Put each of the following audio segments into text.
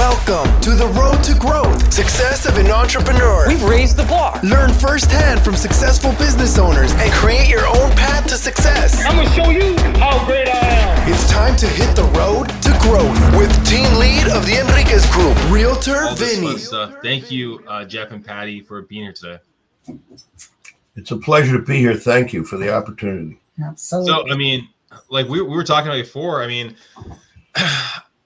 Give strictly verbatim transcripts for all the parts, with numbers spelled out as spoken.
Welcome to the Road to Growth, Success of an Entrepreneur. We've raised the bar. Learn firsthand from successful business owners and create your own path to success. I'm going to show you how great I am. It's time to hit the road to growth with team lead of the Enriquez Group, Realtor All Vinny. This fun stuff. Thank you, uh, Jeff and Patty, for being here today. It's a pleasure to be here. Thank you for the opportunity. Absolutely. So, I mean, like we, we were talking about before, I mean,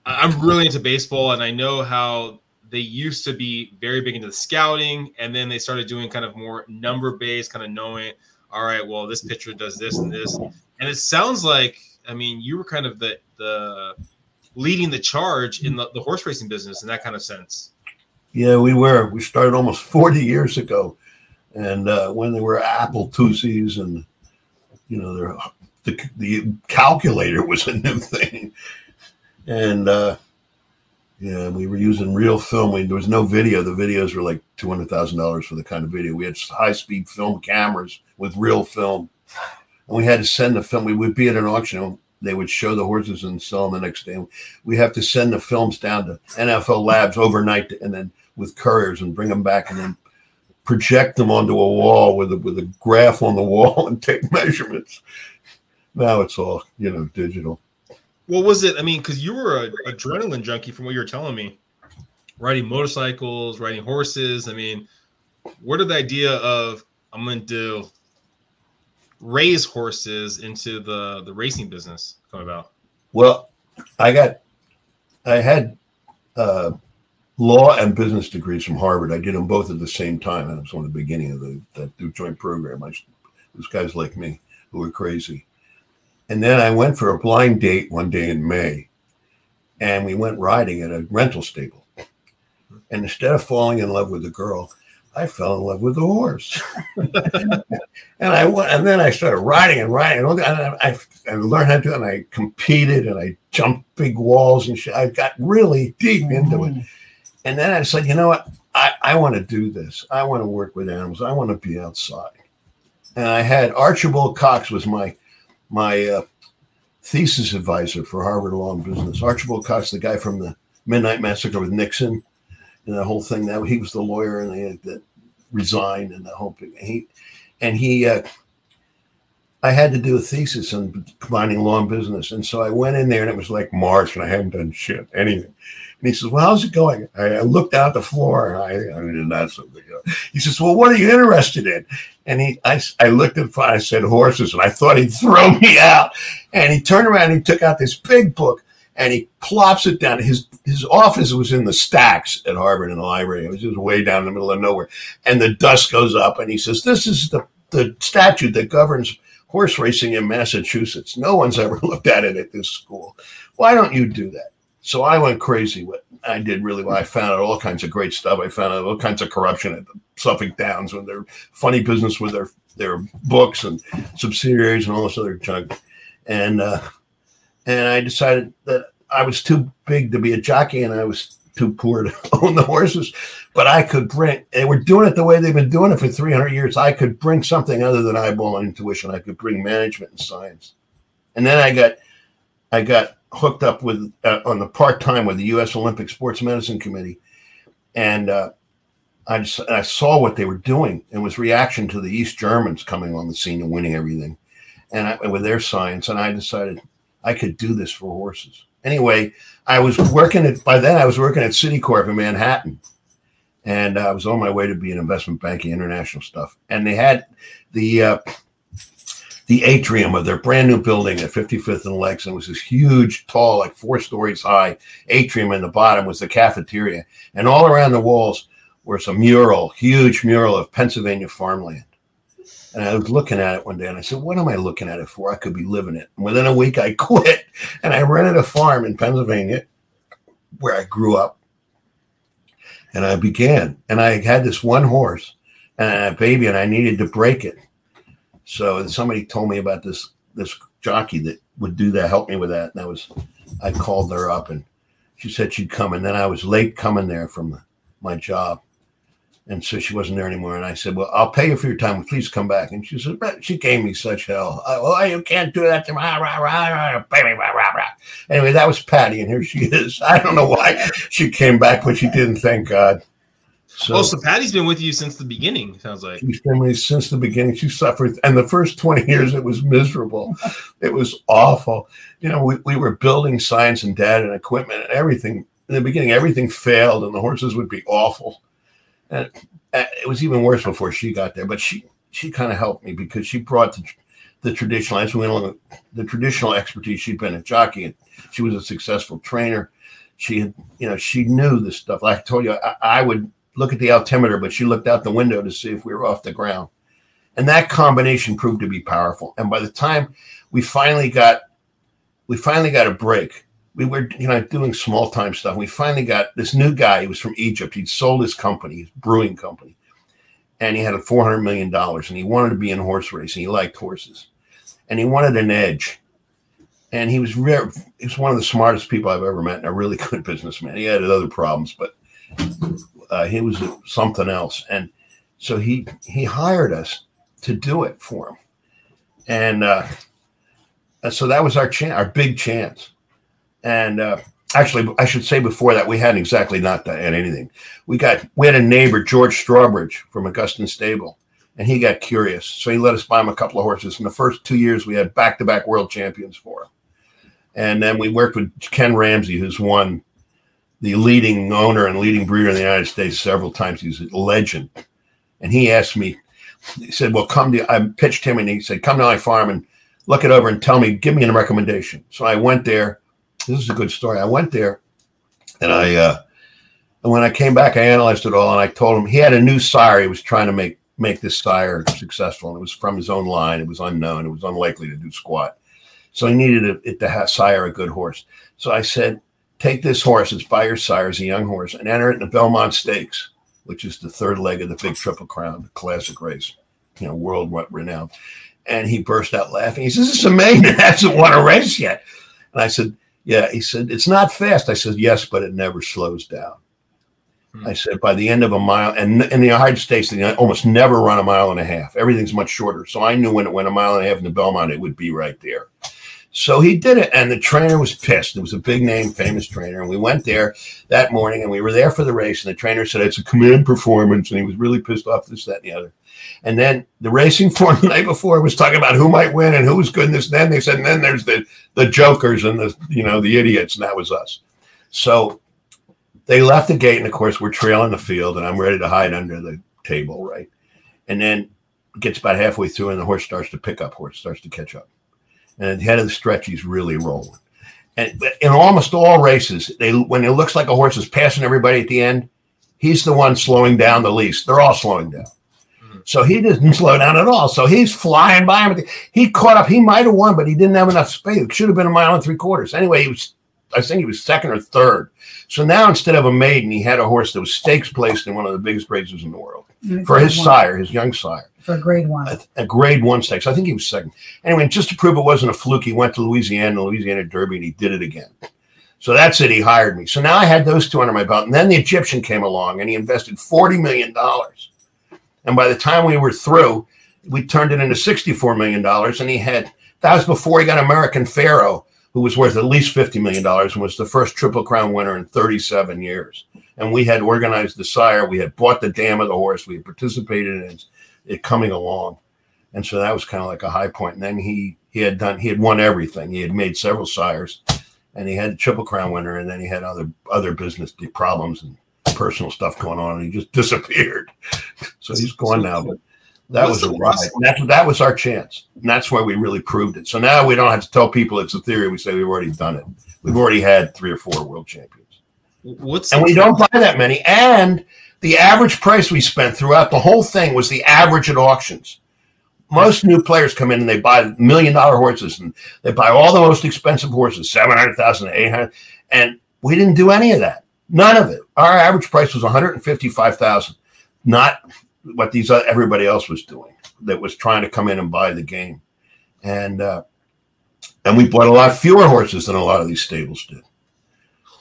I'm really into baseball, and I know how they used to be very big into the scouting, and then they started doing kind of more number-based, kind of knowing, all right, well, this pitcher does this and this. And it sounds like, I mean, you were kind of the the leading the charge in the, the horse racing business in that kind of sense. Yeah, we were. We started almost forty years ago, and uh, when there were Apple twosies and, you know, there, the, the calculator was a new thing. And, uh, yeah, we were using real film. We, there was no video. The videos were like two hundred thousand dollars for the kind of video. We had high-speed film cameras with real film. And we had to send the film. We would be at an auction. They would show the horses and sell them the next day. We have to send the films down to N F L labs overnight and then with couriers and bring them back and then project them onto a wall with a, with a graph on the wall and take measurements. Now it's all, you know, digital. Well, was it, I mean, because you were an adrenaline junkie from what you were telling me, riding motorcycles, riding horses. I mean, where did the idea of I'm going to raise horses into the, the racing business come about? Well, I got, I had uh, law and business degrees from Harvard. I did them both at the same time. And it was on the beginning of the that joint program. I, those guys like me who were crazy. And then I went for a blind date one day in May, and we went riding at a rental stable. And instead of falling in love with the girl, I fell in love with the horse. and I and then I started riding and riding. And I, I, I learned how to, and I competed, and I jumped big walls and shit. I got really deep into it. And then I said, you know what? I, I want to do this. I want to work with animals. I want to be outside. And I had Archibald Cox was my... my uh, thesis advisor for Harvard Law and Business, Archibald Cox, the guy from the Midnight Massacre with Nixon and the whole thing. That he was the lawyer and they, that resigned and the whole thing. And he, and he uh, I had to do a thesis on combining law and business. And so I went in there and it was like March and I hadn't done shit, anything. And he says, well, how's it going? I, I looked out the floor. And I, I mean, that's something. He says, well, what are you interested in? And he, I, I looked at, I said, horses. And I thought he'd throw me out. And he turned around and he took out this big book and he plops it down. His his office was in the stacks at Harvard in the library. It was just way down in the middle of nowhere. And the dust goes up. And he says, this is the, the statute that governs horse racing in Massachusetts. No one's ever looked at it at this school. Why don't you do that? So I went crazy with it. I did really well. I found out all kinds of great stuff. I found out all kinds of corruption at the Suffolk Downs with their funny business with their, their books and subsidiaries and all this other junk. And uh, and I decided that I was too big to be a jockey and I was too poor to own the horses. But I could bring, and we're doing it the way they've been doing it for three hundred years. I could bring something other than eyeball and intuition. I could bring management and science. And then I got, I got, hooked up with uh, on the part-time with the U S Olympic Sports Medicine Committee. And uh, I, just, I saw what they were doing. It was reaction to the East Germans coming on the scene and winning everything. And I, with their science. And I decided I could do this for horses. Anyway, I was working at, by then I was working at Citicorp in Manhattan. And I was on my way to be an investment banking, international stuff. And they had the, uh, the atrium of their brand new building at fifty-fifth and Lexington. It was this huge, tall, like four stories high atrium, and the bottom was the cafeteria. And all around the walls was a mural, huge mural of Pennsylvania farmland. And I was looking at it one day and I said, what am I looking at it for? I could be living it. And within a week I quit and I rented a farm in Pennsylvania where I grew up. And I began, and I had this one horse and a baby and I needed to break it. So and somebody told me about this this jockey that would do that, help me with that. And I was, I called her up and she said she'd come. And then I was late coming there from my job. And so she wasn't there anymore. And I said, well, I'll pay you for your time. Please come back. And she said, she gave me such hell. Oh, you can't do that to me. Anyway, that was Patty, and here she is. I don't know why she came back, but she didn't, thank God. So, oh, so Patty's been with you since the beginning, sounds like. She's been with me since the beginning. She suffered. And the first twenty years, it was miserable. It was awful. You know, we, we were building science and data and equipment and everything. In the beginning, everything failed, and the horses would be awful. And it was even worse before she got there. But she, she kind of helped me because she brought the, the traditional, as we know, the traditional expertise. She'd been a jockey, and she was a successful trainer. She had, you know, she knew this stuff. Like I told you, I, I would look at the altimeter, but she looked out the window to see if we were off the ground. And that combination proved to be powerful. And by the time we finally got, we finally got a break. We were, you know, doing small time stuff. We finally got this new guy. He was from Egypt. He'd sold his company, his brewing company, and he had a four hundred million dollars, and he wanted to be in horse racing. He liked horses, and he wanted an edge. And he was re- he was one of the smartest people I've ever met, and a really good businessman. He had other problems, but uh, he was something else. And so he he hired us to do it for him, and uh, and so that was our chance, our big chance. And uh, actually, I should say before that, we hadn't exactly not done anything. We got we had a neighbor, George Strawbridge from Augustin Stable, and he got curious. So he let us buy him a couple of horses. In the first two years, we had back-to-back world champions for him. And then we worked with Ken Ramsey, who's won the leading owner and leading breeder in the United States several times. He's a legend. And he asked me, he said, well, come to, I pitched him and he said, come to my farm and look it over and tell me, give me a recommendation. So I went there. This is a good story. I went there, and I, uh, and when I came back, I analyzed it all, and I told him he had a new sire. He was trying to make make this sire successful, and it was from his own line. It was unknown. It was unlikely to do squat, so he needed a, it to have, sire a good horse. So I said, take this horse. It's by your sire as a young horse, and enter it in the Belmont Stakes, which is the third leg of the big Triple Crown, the classic race, you know, world renowned. And he burst out laughing. He says, "This is a man that hasn't won a race yet." And I said, yeah, he said, it's not fast. I said, yes, but it never slows down. Hmm. I said, by the end of a mile, and in the United States, they almost never run a mile and a half. Everything's much shorter. So I knew when it went a mile and a half in the Belmont, it would be right there. So he did it, and the trainer was pissed. It was a big name, famous trainer, and we went there that morning, and we were there for the race, and the trainer said, it's a command performance, and he was really pissed off, this, that, and the other. And then the racing form the night before was talking about who might win and who was good in this. And then they said, and then there's the, the jokers and the, you know, the idiots. And that was us. So they left the gate. And of course, we're trailing the field and I'm ready to hide under the table. Right. And then it gets about halfway through and the horse starts to pick up horse, starts to catch up. And at the head of the stretch, he's really rolling. And in almost all races, they when it looks like a horse is passing everybody at the end, he's the one slowing down the least. They're all slowing down. So he didn't slow down at all. So he's flying by him. He caught up. He might have won, but he didn't have enough space. It should have been a mile and three quarters. Anyway, he was, I think he was second or third. So now instead of a maiden, he had a horse that was stakes placed in one of the biggest races in the world for his one. sire, his young sire. For grade one. A, a grade one stakes. I think he was second. Anyway, just to prove it wasn't a fluke, he went to Louisiana, the Louisiana Derby, and he did it again. So that's it. He hired me. So now I had those two under my belt. And then the Egyptian came along, and he invested forty million dollars. And by the time we were through, we turned it into sixty-four million dollars. And he had, that was before he got American Pharaoh, who was worth at least fifty million dollars and was the first Triple Crown winner in thirty-seven years. And we had organized the sire. We had bought the dam of the horse. We had participated in it coming along. And so that was kind of like a high point. And then he he had done, he had won everything. He had made several sires and he had a Triple Crown winner. And then he had other, other business problems and personal stuff going on, and he just disappeared. So he's gone now, but that was a ride. That, that was our chance, and that's where we really proved it. So now we don't have to tell people it's a theory. We say we've already done it. We've already had three or four world champions. What's and we don't buy that many, and the average price we spent throughout the whole thing was the average at auctions. Most new players come in and they buy million-dollar horses, and they buy all the most expensive horses, seven hundred thousand, eight hundred thousand, and we didn't do any of that. None of it. Our average price was one hundred fifty-five thousand dollars, not what these uh, everybody else was doing that was trying to come in and buy the game. And uh, and we bought a lot fewer horses than a lot of these stables did.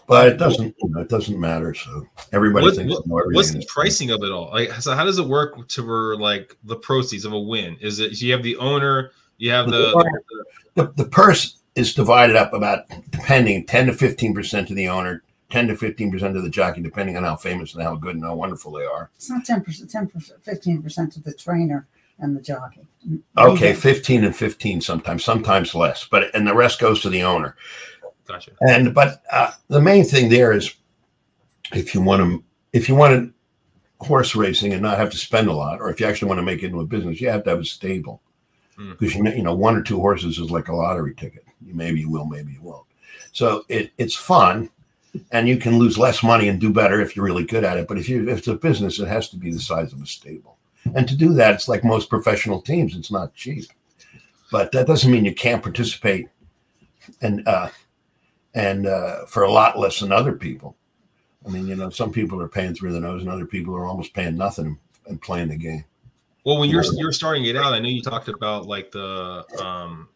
But it doesn't you know, it doesn't matter. So everybody what, thinks. What, what's the pricing of it all? Like, so how does it work to where, like, the proceeds of a win? Is it you have the owner, you have the the, the, the, the person. is divided up about, depending, ten to fifteen percent to the owner, ten to fifteen percent of the jockey, depending on how famous and how good and how wonderful they are. It's not ten percent, ten, fifteen percent of the trainer and the jockey. Okay, fifteen and fifteen sometimes, sometimes less, but and the rest goes to the owner. Gotcha. And but uh, the main thing there is, if you want to, if you wanted horse racing and not have to spend a lot, or if you actually want to make it into a business, you have to have a stable, because mm. you you know one or two horses is like a lottery ticket. Maybe you will, maybe you won't. So it it's fun. And you can lose less money and do better if you're really good at it. But if you if it's a business, it has to be the size of a stable. And to do that, it's like most professional teams. It's not cheap. But that doesn't mean you can't participate and uh, and uh, for a lot less than other people. I mean, you know, some people are paying through the nose and other people are almost paying nothing and playing the game. Well, when you're, you're starting it out, I know you talked about like the um,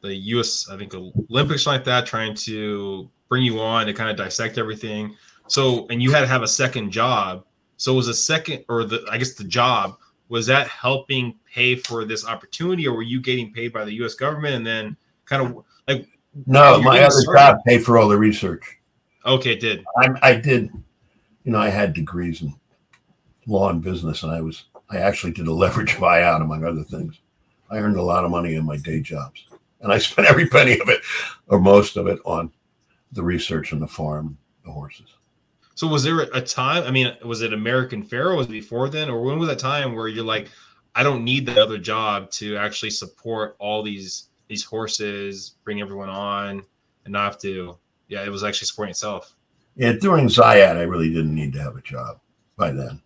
the U S, I think, Olympics like that, trying to bring you on to kind of dissect everything. So, and you had to have a second job. So was a second, or the, I guess the job, was that helping pay for this opportunity, or were you getting paid by the U S government? And then kind of like, no, my other job paid for all the research. Okay. It did. I, I did, you know, I had degrees in law and business, and I was, I actually did a leverage buyout among other things. I earned a lot of money in my day jobs, and I spent every penny of it or most of it on the research on the farm, the horses. So was there a time, I mean, was it American Pharaoh? Was it before then? Or when was that time where you're like, I don't need that other job to actually support all these, these horses, bring everyone on and not have to, yeah, it was actually supporting itself. Yeah, during Ziad, I really didn't need to have a job by then.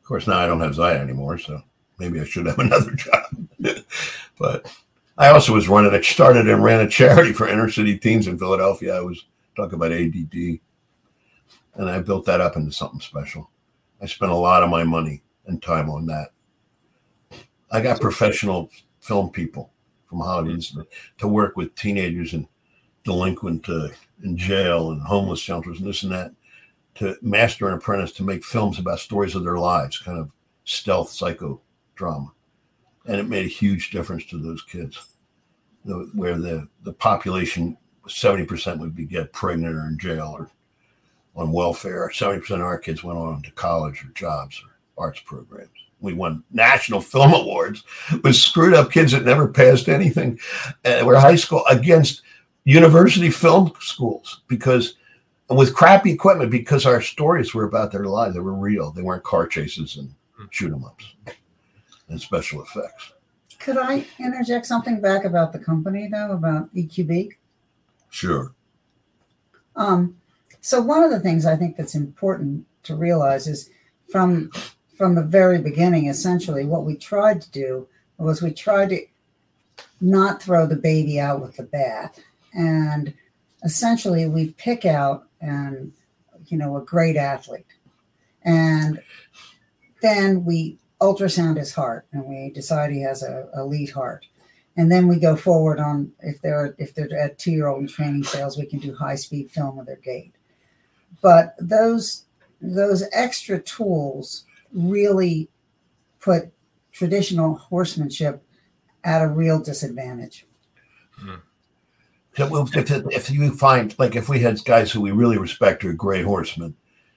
Of course, now I don't have Ziad anymore, so maybe I should have another job. But I also was running, I started and ran a charity for inner city teens in Philadelphia. I was talking about A D D, and I built that up into something special. I spent a lot of my money and time on that. I got professional film people from Hollywood mm-hmm. to work with teenagers and delinquent uh, in jail and homeless shelters and this and that, to master and apprentice to make films about stories of their lives, kind of stealth psychodrama. And it made a huge difference to those kids, the, where the, the population, seventy percent would be get pregnant or in jail or on welfare. seventy percent of our kids went on to college or jobs or arts programs. We won national film awards with screwed up kids that never passed anything. Uh, we're high school against university film schools because with crappy equipment, because our stories were about their lives. They were real. They weren't car chases and shoot 'em ups and special effects. Could I interject something back about the company, though, about E Q B? Sure. Um, so one of the things I think that's important to realize is from from the very beginning, essentially, what we tried to do was we tried to not throw the baby out with the bath. And essentially, we pick out and you know a great athlete. And then we ultrasound his heart, and we decide he has a elite heart, and then we go forward on if they're if they're at two-year-old in training sales, we can do high-speed film of their gait. But those those extra tools really put traditional horsemanship at a real disadvantage. Mm-hmm. So if, if you find like if we had guys who we really respect are great horsemen,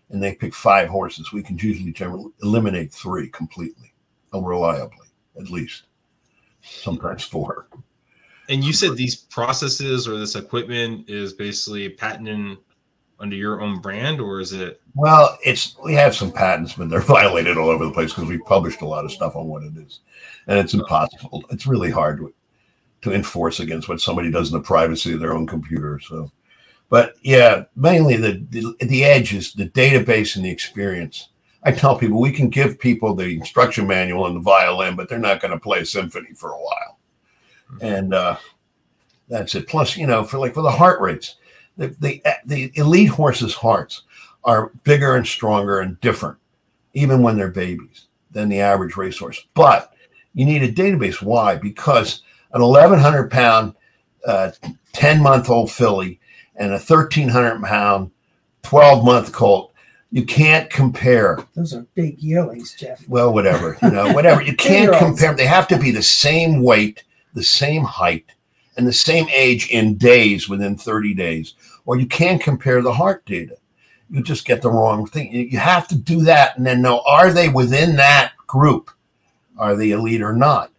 and they pick five horses, we can usually generally eliminate three completely, reliably, at least, sometimes four. And you said these processes or this equipment is basically patented under your own brand, or is it? Well, it's we have some patents, but they're violated all over the place because we published a lot of stuff on what it is, and it's impossible. It's really hard to, to enforce against what somebody does in the privacy of their own computer, so. But yeah, mainly the, the the edge is the database and the experience. I tell people we can give people the instruction manual and the violin, but they're not going to play a symphony for a while, mm-hmm. and uh, that's it. Plus, you know, for like for the heart rates, the, the the elite horses' hearts are bigger and stronger and different, even when they're babies, than the average racehorse. But you need a database. Why? Because an eleven hundred pound, uh, ten month old filly and a thirteen hundred pound, twelve month colt, you can't compare. Those are big yearlings, Jeff. Well, whatever, you know, whatever. You can't compare. They have to be the same weight, the same height, and the same age in days within thirty days, or you can compare the heart data. You just get the wrong thing. You have to do that and then know, are they within that group? Are they elite or not?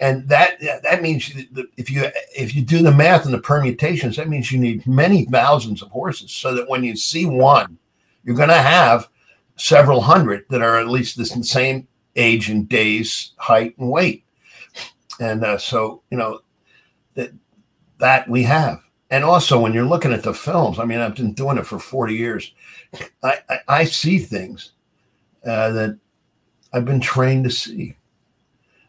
And that that means if you if you do the math and the permutations, that means you need many thousands of horses so that when you see one, you're going to have several hundred that are at least the same age and days, height and weight. And uh, so, you know, that that we have. And also, when you're looking at the films, I mean, I've been doing it for forty years. I, I, I see things uh, that I've been trained to see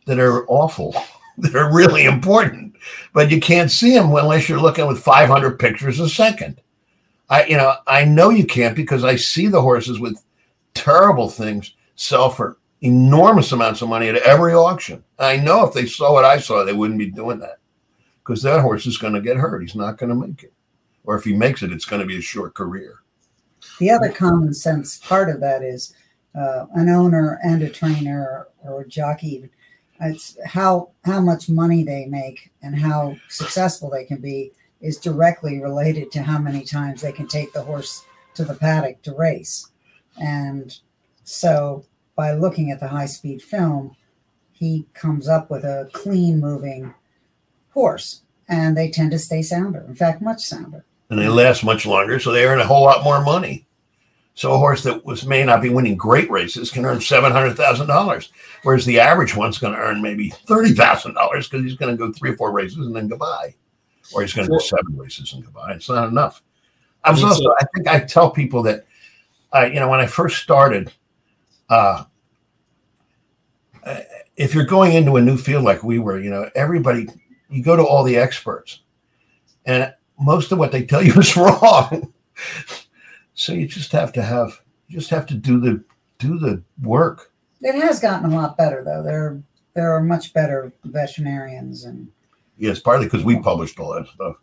that are awful, that are really important, but you can't see them unless you're looking with five hundred pictures a second. I, you know, I know you can't because I see the horses with terrible things sell for enormous amounts of money at every auction. I know if they saw what I saw, they wouldn't be doing that because that horse is going to get hurt. He's not going to make it. Or if he makes it, it's going to be a short career. The other common sense part of that is uh, an owner and a trainer or a jockey even, it's how how much money they make and how successful they can be is directly related to how many times they can take the horse to the paddock to race. And so by looking at the high-speed film, he comes up with a clean moving horse, and they tend to stay sounder, in fact, much sounder. And they last much longer, so they earn a whole lot more money. So a horse that was may not be winning great races can earn seven hundred thousand dollars, whereas the average one's going to earn maybe thirty thousand dollars because he's going to go three or four races and then goodbye, or he's going to go seven races and goodbye. It's not enough. I was also, I think I tell people that, I, you know, when I first started, uh, if you're going into a new field like we were, you know, everybody, you go to all the experts, and most of what they tell you is wrong. So you just have to have, you just have to do the, do the work. It has gotten a lot better though. There, there are much better veterinarians and. Yes, partly because we published all that stuff.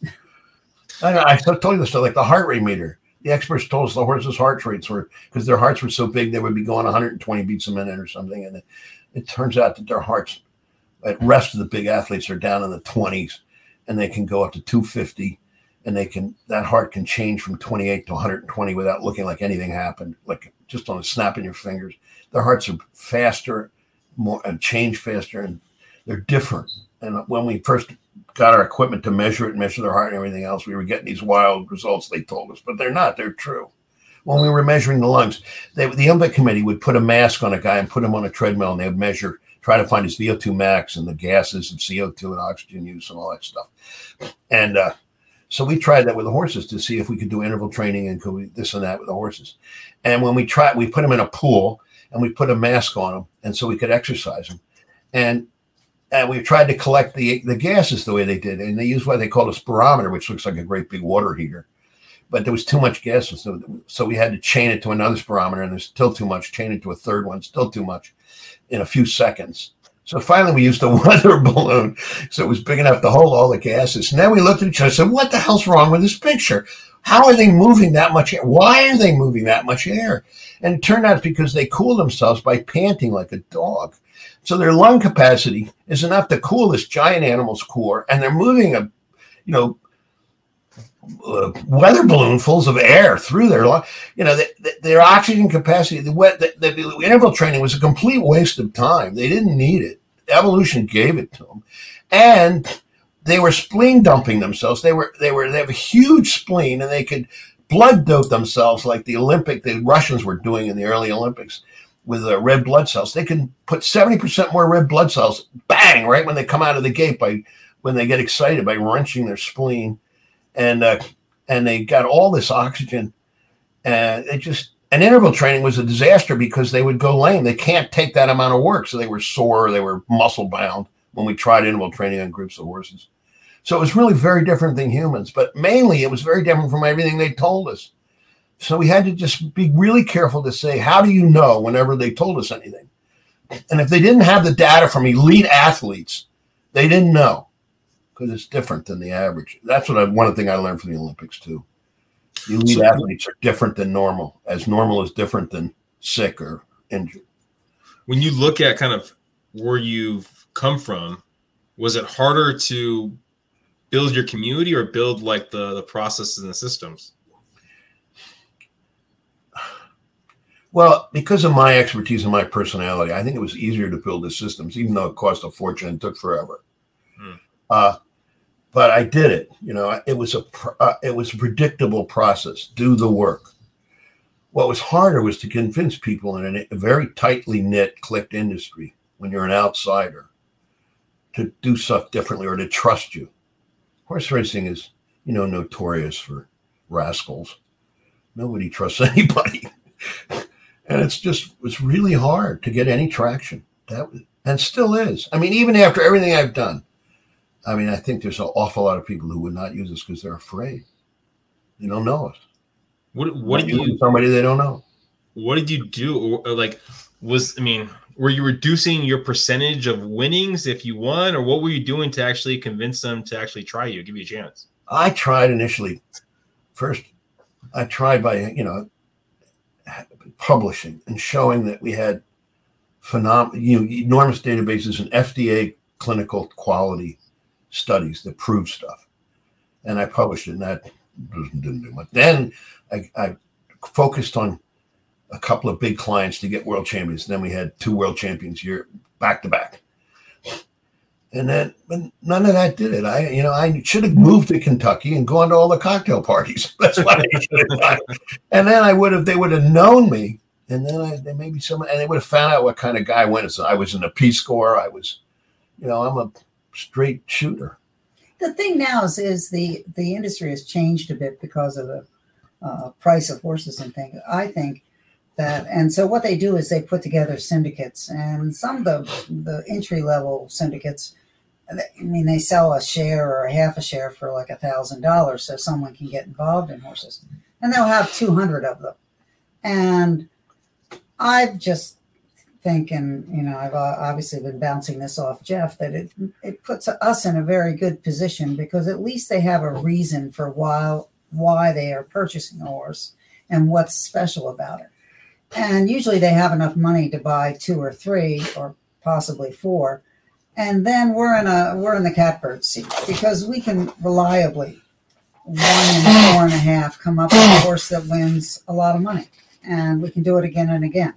I know, I told you this stuff, like the heart rate meter. The experts told us the horses' heart rates were, because their hearts were so big, they would be going one hundred twenty beats a minute or something. And it, it turns out that their hearts at rest of the big athletes are down in the twenties and they can go up to two fifty. And they can, that heart can change from twenty-eight to one hundred twenty without looking like anything happened, like just on a snap in your fingers. Their hearts are faster, more and change faster, and they're different. And when we first got our equipment to measure it, measure their heart and everything else, we were getting these wild results they told us, but they're not, they're true. When we were measuring the lungs, they, the Olympic committee would put a mask on a guy and put him on a treadmill, and they would measure, try to find his V O two max and the gases and C O two and oxygen use and all that stuff. And, uh, So we tried that with the horses to see if we could do interval training and could we this and that with the horses. And when we tried, we put them in a pool and we put a mask on them, and so we could exercise them. And and we tried to collect the, the gases the way they did. And they used what they called a spirometer, which looks like a great big water heater. But there was too much gas, so, so we had to chain it to another spirometer, and there's still too much, chain it to a third one, still too much in a few seconds. So finally we used a weather balloon. So it was big enough to hold all the gases. And then we looked at each other and said, what the hell's wrong with this picture? How are they moving that much air? Why are they moving that much air? And it turned out it's because they cool themselves by panting like a dog. So their lung capacity is enough to cool this giant animal's core. And they're moving a, you know, a weather balloon full of air through their lung. You know, the, the, their oxygen capacity, the, wet, the, the, the interval training was a complete waste of time. They didn't need it. Evolution gave it to them, and they were spleen dumping themselves. They were, they were, they have a huge spleen, and they could blood dope themselves like the Olympic, the Russians were doing in the early Olympics with uh, red blood cells. They can put seventy percent more red blood cells, bang, right when they come out of the gate by when they get excited by wrenching their spleen, and uh, and they got all this oxygen, and it just. And interval training was a disaster because they would go lame. They can't take that amount of work. So they were sore. They were muscle bound when we tried interval training on groups of horses. So it was really very different than humans, but mainly it was very different from everything they told us. So we had to just be really careful to say, how do you know whenever they told us anything? And if they didn't have the data from elite athletes, they didn't know because it's different than the average. That's what I, one thing I learned from the Olympics too. The elite so, athletes are different than normal, as normal is different than sick or injured. When you look at kind of where you've come from, was it harder to build your community or build like the, the processes and the systems? Well, because of my expertise and my personality, I think it was easier to build the systems, even though it cost a fortune and took forever. Hmm. Uh, but I did it. You know, it was a uh, it was a predictable process. Do the work. What was harder was to convince people in a very tightly knit, clicked industry when you're an outsider to do stuff differently or to trust you. Horse racing is, you know, notorious for rascals. Nobody trusts anybody. And it's just, it's really hard to get any traction. That was, and still is. I mean, even after everything I've done, I mean, I think there's an awful lot of people who would not use us because they're afraid. They don't know us. What What did you? Somebody they don't know. What did you do? Or, or like, was I mean, were you reducing your percentage of winnings if you won, or what were you doing to actually convince them to actually try you, give you a chance? I tried initially. First, I tried by you know. publishing and showing that we had phenom- you know, enormous databases and F D A clinical quality studies that prove stuff. And I published it, and that didn't do much. Then I, I focused on a couple of big clients to get world champions. Then we had two world champions year back to back. And then but none of that did it. I, you know, I should have moved to Kentucky and gone to all the cocktail parties. That's what I should have done. And then I would have, they would have known me. And then I, there may be someone, and they would have found out what kind of guy I went. So I was in the Peace Corps. I was, you know, I'm a straight shooter. The thing now is, is the, the industry has changed a bit because of the uh, price of horses and things. I think that, and so what they do is they put together syndicates, and some of the, the entry level syndicates. I mean, they sell a share or a half a share for like a thousand dollars, so someone can get involved in horses, and they'll have two hundred of them. And I've just thinking, you know, I've obviously been bouncing this off Jeff, that it it puts us in a very good position, because at least they have a reason for why why they are purchasing a horse and what's special about it. And usually they have enough money to buy two or three or possibly four. And then we're in a we're in the catbird seat, because we can reliably one and four and a half come up with a horse that wins a lot of money, and we can do it again and again.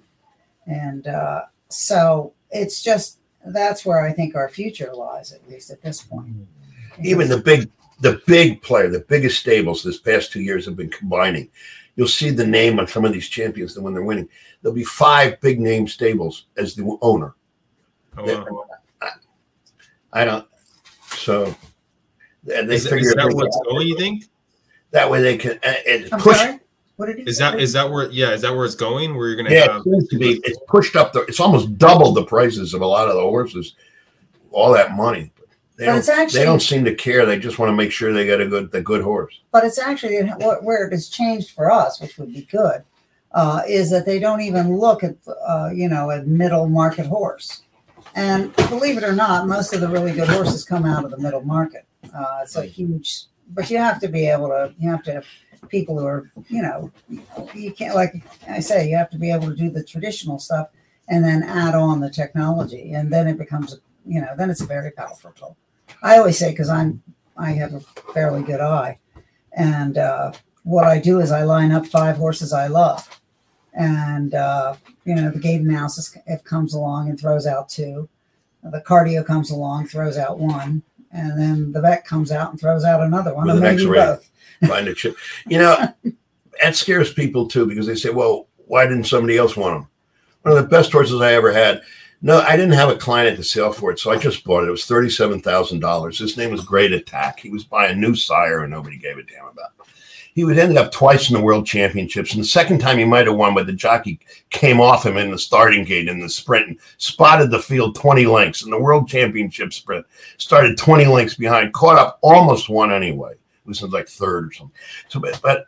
And uh, so it's just, that's where I think our future lies, at least at this point. Because even the big the big player, the biggest stables this past two years have been combining. You'll see the name on some of these champions that when they're winning, there'll be five big name stables as the owner. Oh, wow. I don't. So and they is, figure is that what's going. You think that way they can uh, it push. Sorry? What did he is say? that? Is that where? Yeah, is that where it's going? Where you're going to? Yeah, have, it seems to be. It's pushed up. The, it's almost doubled the prices of a lot of the horses. All that money. They but don't, it's actually, they don't seem to care. They just want to make sure they get a good the good horse. But it's actually where it has changed for us, which would be good, uh, is that they don't even look at uh, you know a middle market horse. And believe it or not, most of the really good horses come out of the middle market. Uh, it's a huge, but you have to be able to, you have to have people who are, you know, you can't, like I say, you have to be able to do the traditional stuff and then add on the technology. And then it becomes, you know, then it's a very powerful tool. I always say, because I'm, I have a fairly good eye. And uh, what I do is I line up five horses I love. And, uh, you know, the gait analysis it comes along and throws out two. The cardio comes along, throws out one. And then the vet comes out and throws out another one. With an X-ray. Both. Find it. You know, that scares people, too, because they say, well, why didn't somebody else want them? One of the best horses I ever had. No, I didn't have a client at the sale for it, so I just bought it. It was thirty-seven thousand dollars. His name was Great Attack. He was by a new sire, and nobody gave a damn about it. He would end up twice in the world championships. And the second time he might have won, but the jockey came off him in the starting gate in the sprint and spotted the field twenty lengths in the world championship sprint, started twenty lengths behind, caught up, almost won anyway. It was like third or something. So, but, but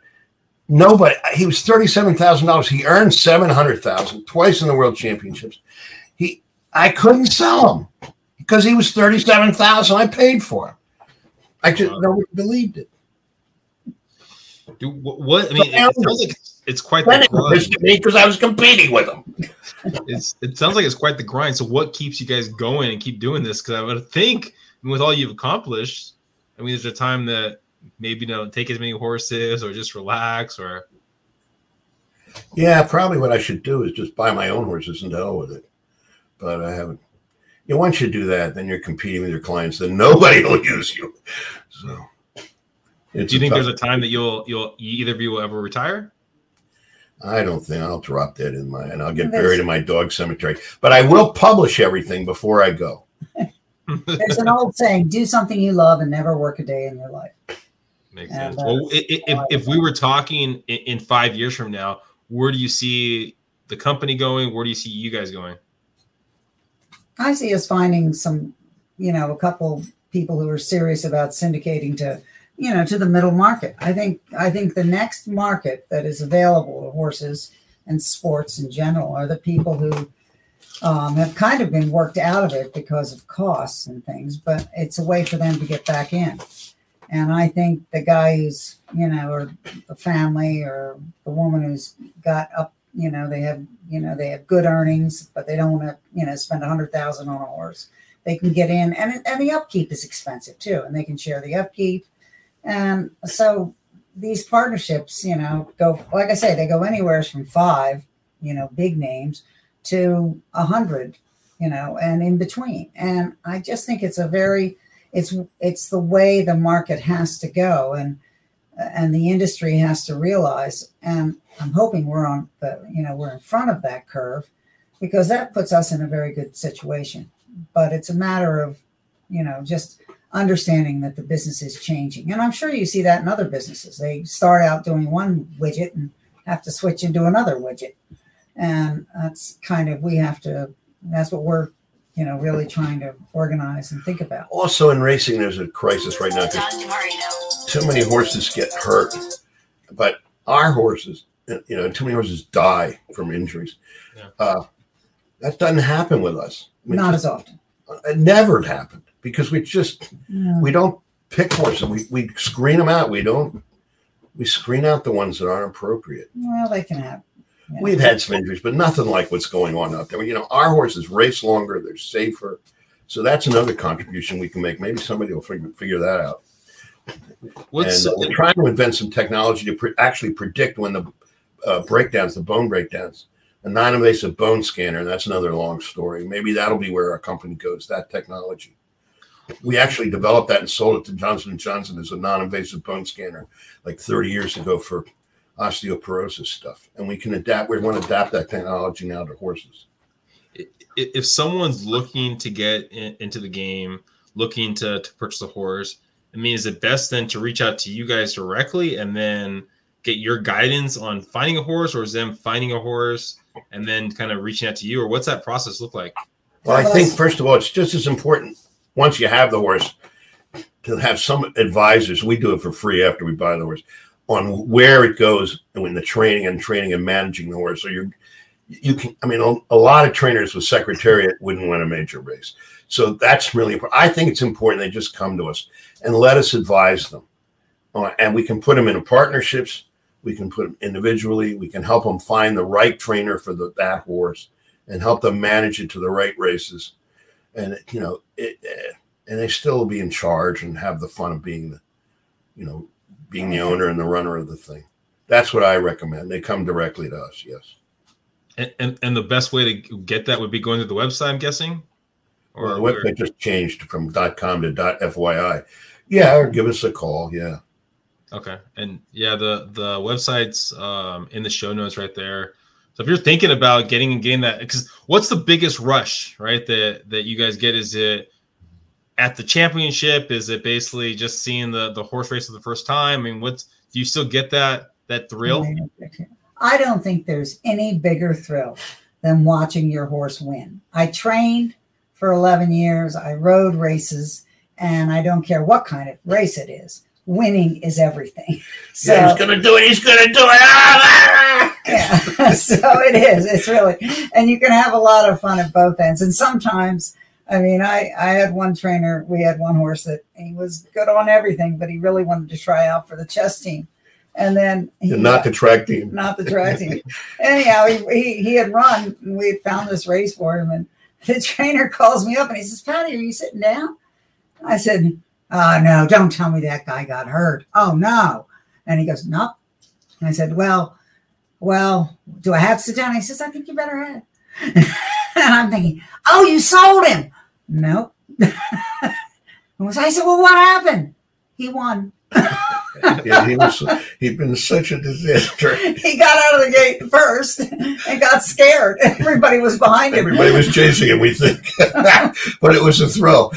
nobody, he was thirty-seven thousand dollars. He earned seven hundred thousand dollars twice in the world championships. He, I couldn't sell him because he was thirty-seven thousand dollars. I paid for him. I just, nobody believed it. Do, what I mean, it, it sounds like it's, it's quite the grind. Because I was competing with them. it's, it sounds like it's quite the grind. So, what keeps you guys going and keep doing this? Because I would think, with all you've accomplished, I mean, is there time that maybe don't you know, take as many horses or just relax or? Yeah, probably what I should do is just buy my own horses and to hell with it. But I haven't. You know, once you do that, then you're competing with your clients. Then nobody will use you. So, do you think tough- there's a time that you'll you'll either of you will ever retire? I don't think I'll drop that in my and I'll get there's, buried in my dog cemetery. But I will publish everything before I go. There's an old saying: "Do something you love and never work a day in your life." Makes and, sense. Uh, well, if, if if we were talking in five years from now, where do you see the company going? Where do you see you guys going? I see us finding some, you know, a couple people who are serious about syndicating to, you know, to the middle market. I think I think the next market that is available to horses and sports in general are the people who um, have kind of been worked out of it because of costs and things, but it's a way for them to get back in. And I think the guy who's, you know, or the family or the woman who's got up, you know, they have, you know, they have good earnings, but they don't want to, you know, spend one hundred thousand dollars on a horse. They can get in, and and the upkeep is expensive too, and they can share the upkeep. And so these partnerships, you know, go, like I say, they go anywhere from five, you know, big names to a hundred, you know, and in between. And I just think it's a very, it's, it's the way the market has to go. And, and the industry has to realize, and I'm hoping we're on the, you know, we're in front of that curve, because that puts us in a very good situation. But it's a matter of, you know, just understanding that the business is changing. And I'm sure you see that in other businesses. They start out doing one widget and have to switch into another widget. And that's kind of, we have to, that's what we're, you know, really trying to organize and think about. Also in racing, there's a crisis right now because too many horses get hurt, but our horses, you know, too many horses die from injuries. Yeah. Uh, that doesn't happen with us. I mean, Not just, as often. It never happened because we just, yeah. we don't pick horses. We, we screen them out. We don't, we screen out the ones that aren't appropriate. Well, they can happen. Yeah. We've had some injuries, but nothing like what's going on out there. You know, our horses race longer. They're safer. So that's another contribution we can make. Maybe somebody will figure, figure that out. What's and uh, we're trying to invent some technology to pre- actually predict when the uh, breakdowns, the bone breakdowns, a non-invasive bone scanner. And that's another long story. Maybe that'll be where our company goes, that technology. We actually developed that and sold it to Johnson and Johnson as a non-invasive bone scanner like thirty years ago for osteoporosis stuff, and we can adapt. We want to adapt that technology now to horses. If someone's looking to get in, into the game, looking to, to purchase a horse, I mean, is it best then to reach out to you guys directly and then get your guidance on finding a horse, or is them finding a horse and then kind of reaching out to you, or what's that process look like? Well, I think first of all, it's just as important once you have the horse to have some advisors. We do it for free after we buy the horse, on where it goes and when the training and training and managing the horse. So you you can, I mean, a, a lot of trainers with Secretariat wouldn't win a major race. So that's really important. I think it's important they just come to us and let us advise them. Uh, and we can put them in partnerships. We can put them individually. We can help them find the right trainer for the, that horse and help them manage it to the right races. And, you know, it, and they still be in charge and have the fun of being, the, you know, being the owner and the runner of the thing. That's what I recommend. They come directly to us, yes. And and, and the best way to get that would be going to the website, I'm guessing? Or well, the website or... just changed from .com to .fyi. Yeah, or give us a call, yeah. Okay, and yeah, the, the website's um, in the show notes right there. So if you're thinking about getting and getting that, because what's the biggest rush, right, that, that you guys get? Is it at the championship? Is it basically just seeing the, the horse race for the first time? I mean, what's, do you still get that, that thrill? I don't think there's any bigger thrill than watching your horse win. I trained for eleven years. I rode races, and I don't care what kind of race it is. Winning is everything. So yeah, he's going to do it. He's going to do it. Ah! Yeah, so it is. It's really, and you can have a lot of fun at both ends. And sometimes, I mean, I, I had one trainer, we had one horse that he was good on everything, but he really wanted to try out for the chess team. And then he, and not the track team, not the track team. Anyhow, he, he, he had run, and we had found this race for him. And the trainer calls me up and he says, "Patty, are you sitting down?" I said, oh, no, don't tell me that guy got hurt. Oh, no. And he goes, no. And I said, well, well, do I have to sit down? And he says, I think you better have. And I'm thinking, oh, you sold him. No. Nope. I said, well, what happened? He won. Yeah, he was, he'd been such a disaster. He got out of the gate first and got scared. Everybody was behind him. Everybody was chasing him, we think. But it was a thrill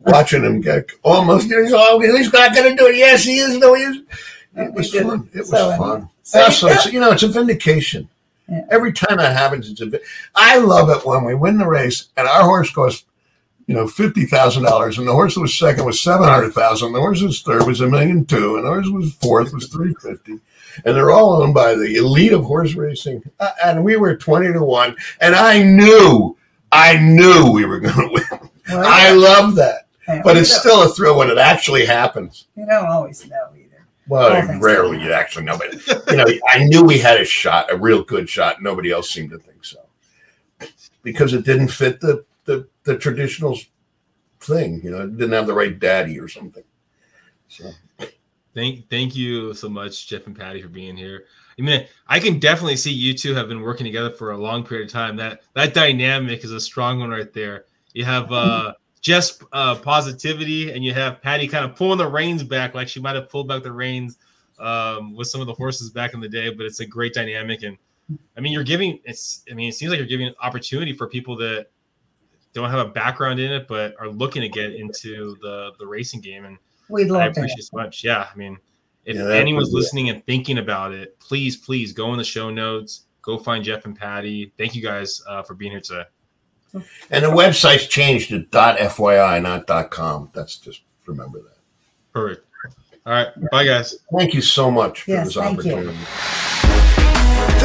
watching him get almost, he's, all, he's not going to do it. Yes, he is. No, he is. It was fun. It was so, fun. So, Absolutely. So, you know, it's a vindication. Yeah. Every time that happens, it's a vindication. I love it when we win the race and our horse goes, you know, fifty thousand dollars, and the horse that was second was seven hundred thousand dollars, the horse that was third was a million two, and ours was fourth was three fifty, and they're all owned by the elite of horse racing, uh, and we were twenty to one, and I knew, I knew we were going to win. Well, I love that, but it's still a thrill when it actually happens. You don't always know either. Well, rarely you actually know, but, you know, I knew we had a shot, a real good shot. Nobody else seemed to think so, because it didn't fit the The, the traditional thing, you know, didn't have the right daddy or something. So, thank thank you so much, Jeff and Patty, for being here. I mean, I can definitely see you two have been working together for a long period of time. That that dynamic is a strong one right there. You have uh, Jeff's uh, positivity, and you have Patty kind of pulling the reins back, like she might have pulled back the reins um, with some of the horses back in the day. But it's a great dynamic, and I mean, you're giving. It's I mean, it seems like you're giving an opportunity for people that don't have a background in it, but are looking to get into the, the racing game. And we'd love I appreciate it so much. Yeah. I mean, if yeah, anyone's listening and thinking about it, please, please go in the show notes, go find Jeff and Patty. Thank you guys uh, for being here today. And the website's changed to .fyi, not .com. That's just remember that. Perfect. All right. Bye guys. Thank you so much for yes, this thank opportunity. You.